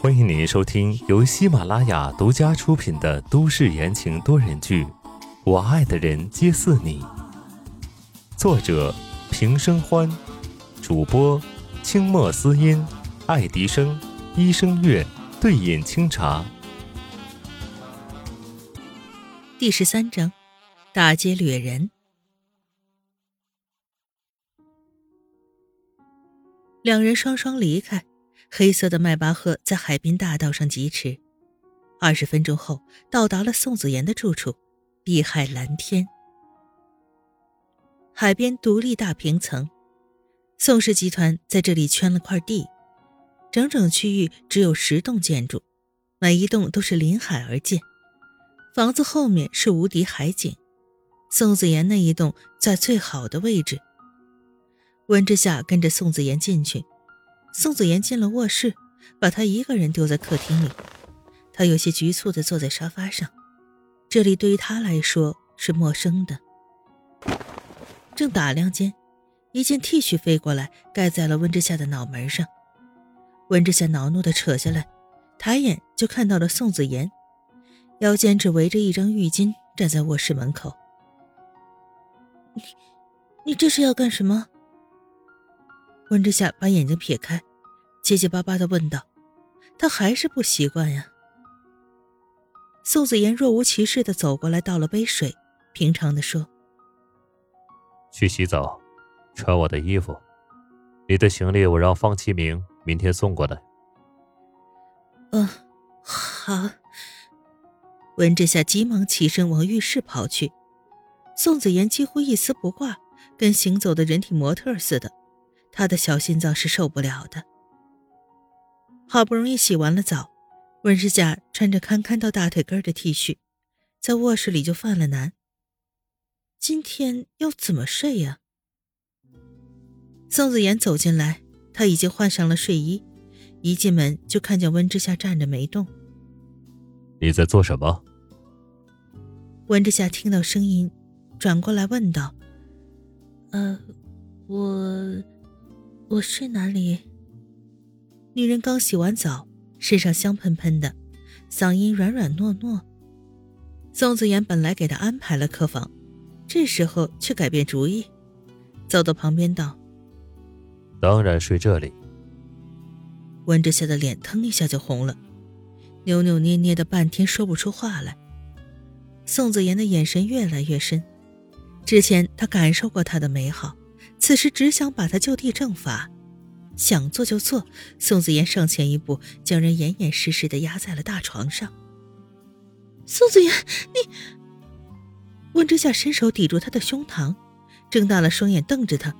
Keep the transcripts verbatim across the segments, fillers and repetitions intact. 欢迎您收听由喜马拉雅独家出品的都市言情多人剧《我爱的人皆似你》，作者平生欢，主播清墨思音、爱迪生、医生月、对饮清茶。第十三章，大街掠人。两人双双离开，黑色的迈巴赫在海滨大道上疾驰。二十分钟后，到达了宋子妍的住处，碧海蓝天。海边独立大平层，宋氏集团在这里圈了块地，整整区域只有十栋建筑，每一栋都是临海而建。房子后面是无敌海景，宋子妍那一栋在最好的位置。温之夏跟着宋子妍进去，宋子妍进了卧室，把她一个人丢在客厅里。她有些局促地坐在沙发上，这里对于她来说是陌生的。正打量间，一件 T 恤飞过来，盖在了温之夏的脑门上。温之夏恼怒地扯下来，抬眼就看到了宋子妍，腰间只围着一张浴巾，站在卧室门口。你你这是要干什么？温之夏把眼睛撇开，结结巴巴地问道，他还是不习惯呀。宋子妍若无其事地走过来，倒了杯水，平常地说，去洗澡，穿我的衣服，你的行李我让方其明明天送过来。嗯、呃，好。温之夏急忙起身往浴室跑去，宋子妍几乎一丝不挂，跟行走的人体模特似的，他的小心脏是受不了的。好不容易洗完了澡，温之夏穿着堪堪到大腿根的 T 恤，在卧室里就犯了难。今天要怎么睡呀、啊？宋子妍走进来，她已经换上了睡衣，一进门就看见温之夏站着没动。你在做什么？温之夏听到声音，转过来问道：“呃，我……”我睡哪里？女人刚洗完澡，身上香喷喷的，嗓音软软糯糯。宋子妍本来给她安排了客房，这时候却改变主意，走到旁边道：“当然睡这里。”温之夏的脸腾一下就红了，扭扭捏捏的半天说不出话来。宋子妍的眼神越来越深，之前她感受过她的美好，此时只想把他就地正法，想做就做。宋子妍上前一步，将人严严实实地压在了大床上。宋子妍，你……温之夏伸手抵住他的胸膛，睁大了双眼瞪着他，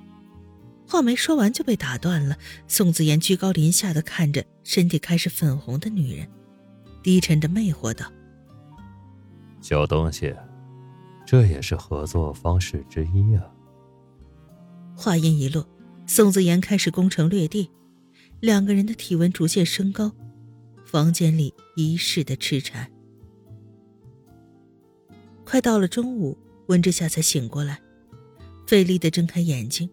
话没说完就被打断了。宋子妍居高临下地看着身体开始粉红的女人，低沉着魅惑道：“小东西，这也是合作方式之一啊。”话音一落，宋子妍开始攻城略地，两个人的体温逐渐升高，房间里一室的痴缠。快到了中午，温之夏才醒过来，费力地睁开眼睛，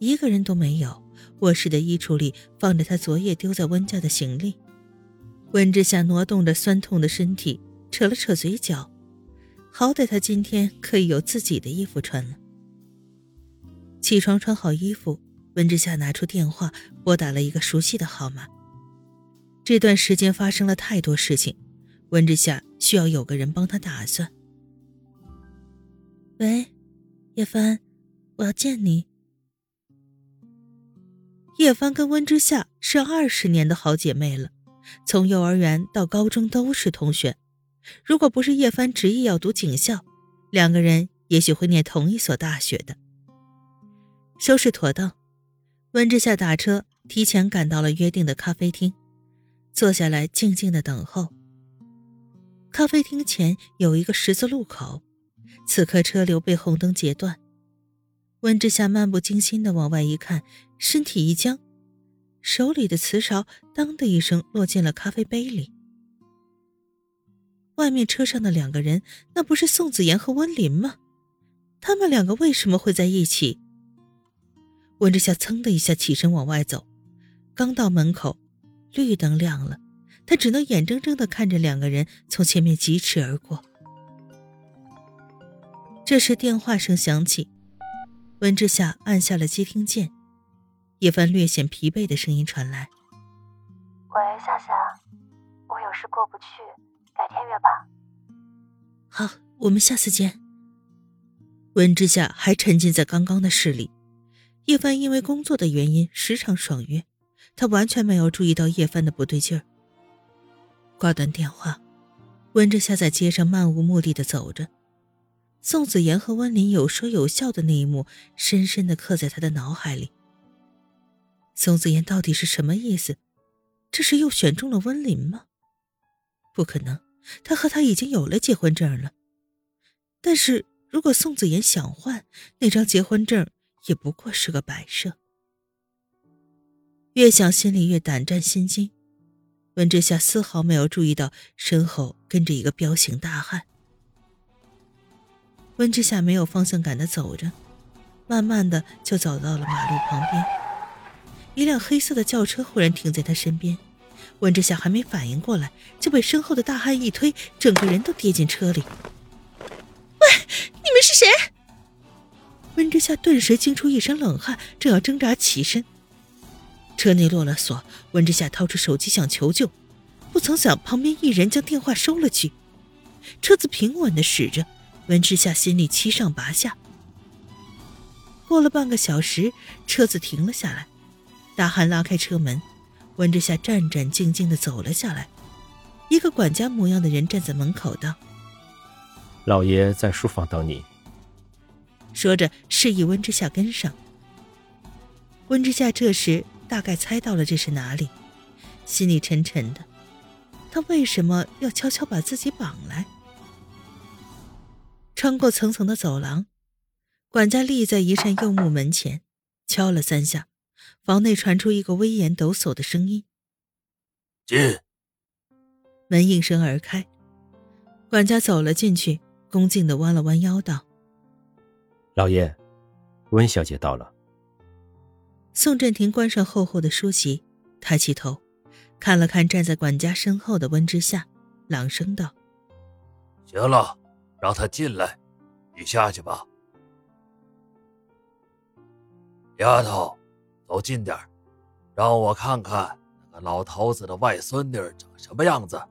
一个人都没有。卧室的衣橱里放着他昨夜丢在温家的行李。温之夏挪动着酸痛的身体，扯了扯嘴角，好歹他今天可以有自己的衣服穿了。起床穿好衣服，温之夏拿出电话拨打了一个熟悉的号码。这段时间发生了太多事情，温之夏需要有个人帮他打算。喂，叶帆，我要见你。叶帆跟温之夏是二十年的好姐妹了，从幼儿园到高中都是同学。如果不是叶帆执意要读警校，两个人也许会念同一所大学的。收拾妥当，温之夏打车提前赶到了约定的咖啡厅，坐下来静静地等候。咖啡厅前有一个十字路口，此刻车流被红灯截断。温之夏漫不经心地往外一看，身体一僵，手里的瓷勺当的一声落进了咖啡杯里。外面车上的两个人，那不是宋子妍和温林吗？他们两个为什么会在一起？温之夏噌的一下起身往外走，刚到门口，绿灯亮了，他只能眼睁睁地看着两个人从前面疾驰而过。这时电话声响起，温之夏按下了接听键，一番略显疲惫的声音传来：“喂，夏夏，我有事过不去，改天约吧。”“好，我们下次见。”温之夏还沉浸在刚刚的事里，叶帆因为工作的原因时常爽约，他完全没有注意到叶帆的不对劲儿。挂断电话，温之夏在街上漫无目的地走着，宋子妍和温林有说有笑的那一幕深深地刻在他的脑海里。宋子妍到底是什么意思？这是又选中了温林吗？不可能，他和他已经有了结婚证了。但是如果宋子妍想换，那张结婚证也不过是个摆设。越想心里越胆战心惊，温之夏丝毫没有注意到身后跟着一个彪形大汉。温之夏没有方向感地走着，慢慢的就走到了马路旁边。一辆黑色的轿车忽然停在他身边，温之夏还没反应过来，就被身后的大汉一推，整个人都跌进车里。“喂，你们是谁？”温之夏顿时惊出一身冷汗，正要挣扎起身。车内落了锁，温之夏掏出手机想求救，不曾想旁边一人将电话收了去。车子平稳地驶着，温之夏心里七上八下。过了半个小时，车子停了下来，大汉拉开车门，温之夏战战兢兢地走了下来。一个管家模样的人站在门口道：“老爷在书房等你。”说着示意温之夏跟上。温之夏这时大概猜到了这是哪里，心里沉沉的，他为什么要悄悄把自己绑来？穿过层层的走廊，管家立在一扇柚木门前，敲了三下，房内传出一个威严抖擞的声音：“进。”门应声而开，管家走了进去，恭敬地弯了弯腰道：“老爷，温小姐到了。”宋振庭关上厚厚的书席，抬起头，看了看站在管家身后的温之夏，朗声道：“行了。”让他进来，你下去吧。丫头，走近点，让我看看那个老头子的外孙女长什么样子。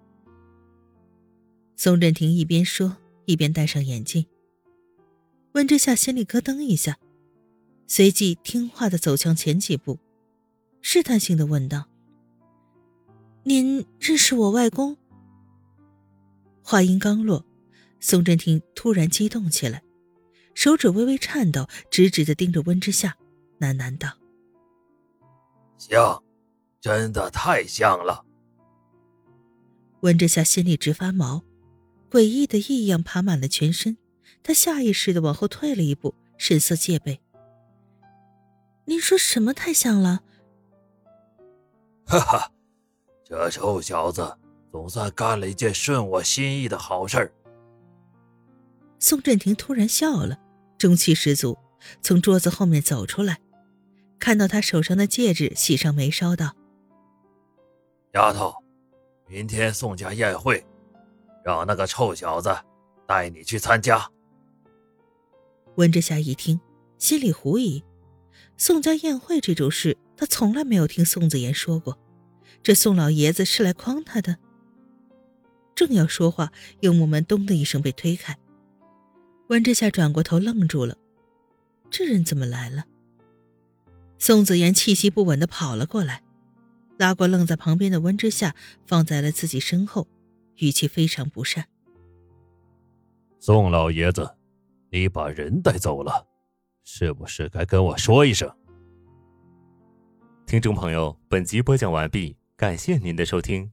宋振庭一边说，一边戴上眼镜。温之夏心里咯噔一下，随即听话地走向前几步，试探性地问道：“您认识我外公？”话音刚落，宋振庭突然激动起来，手指微微颤抖，直直地盯着温之夏，喃喃道：“像，真的太像了。”温之夏心里直发毛，诡异的异样爬满了全身，他下意识地往后退了一步，神色戒备。“您说什么太像了？”“哈哈，这臭小子总算干了一件顺我心意的好事儿。”宋振庭突然笑了，中气十足，从桌子后面走出来，看到他手上的戒指，喜上眉梢道：“丫头，明天宋家宴会，让那个臭小子带你去参加。”温之夏一听，心里狐疑，宋家宴会这种事，他从来没有听宋子妍说过，这宋老爷子是来诓他的。正要说话，柚木门咚的一声被推开。温之夏转过头愣住了，这人怎么来了？宋子妍气息不稳地跑了过来，拉过愣在旁边的温之夏，放在了自己身后，语气非常不善：“宋老爷子，你把人带走了，是不是该跟我说一声？”听众朋友，本集播讲完毕，感谢您的收听。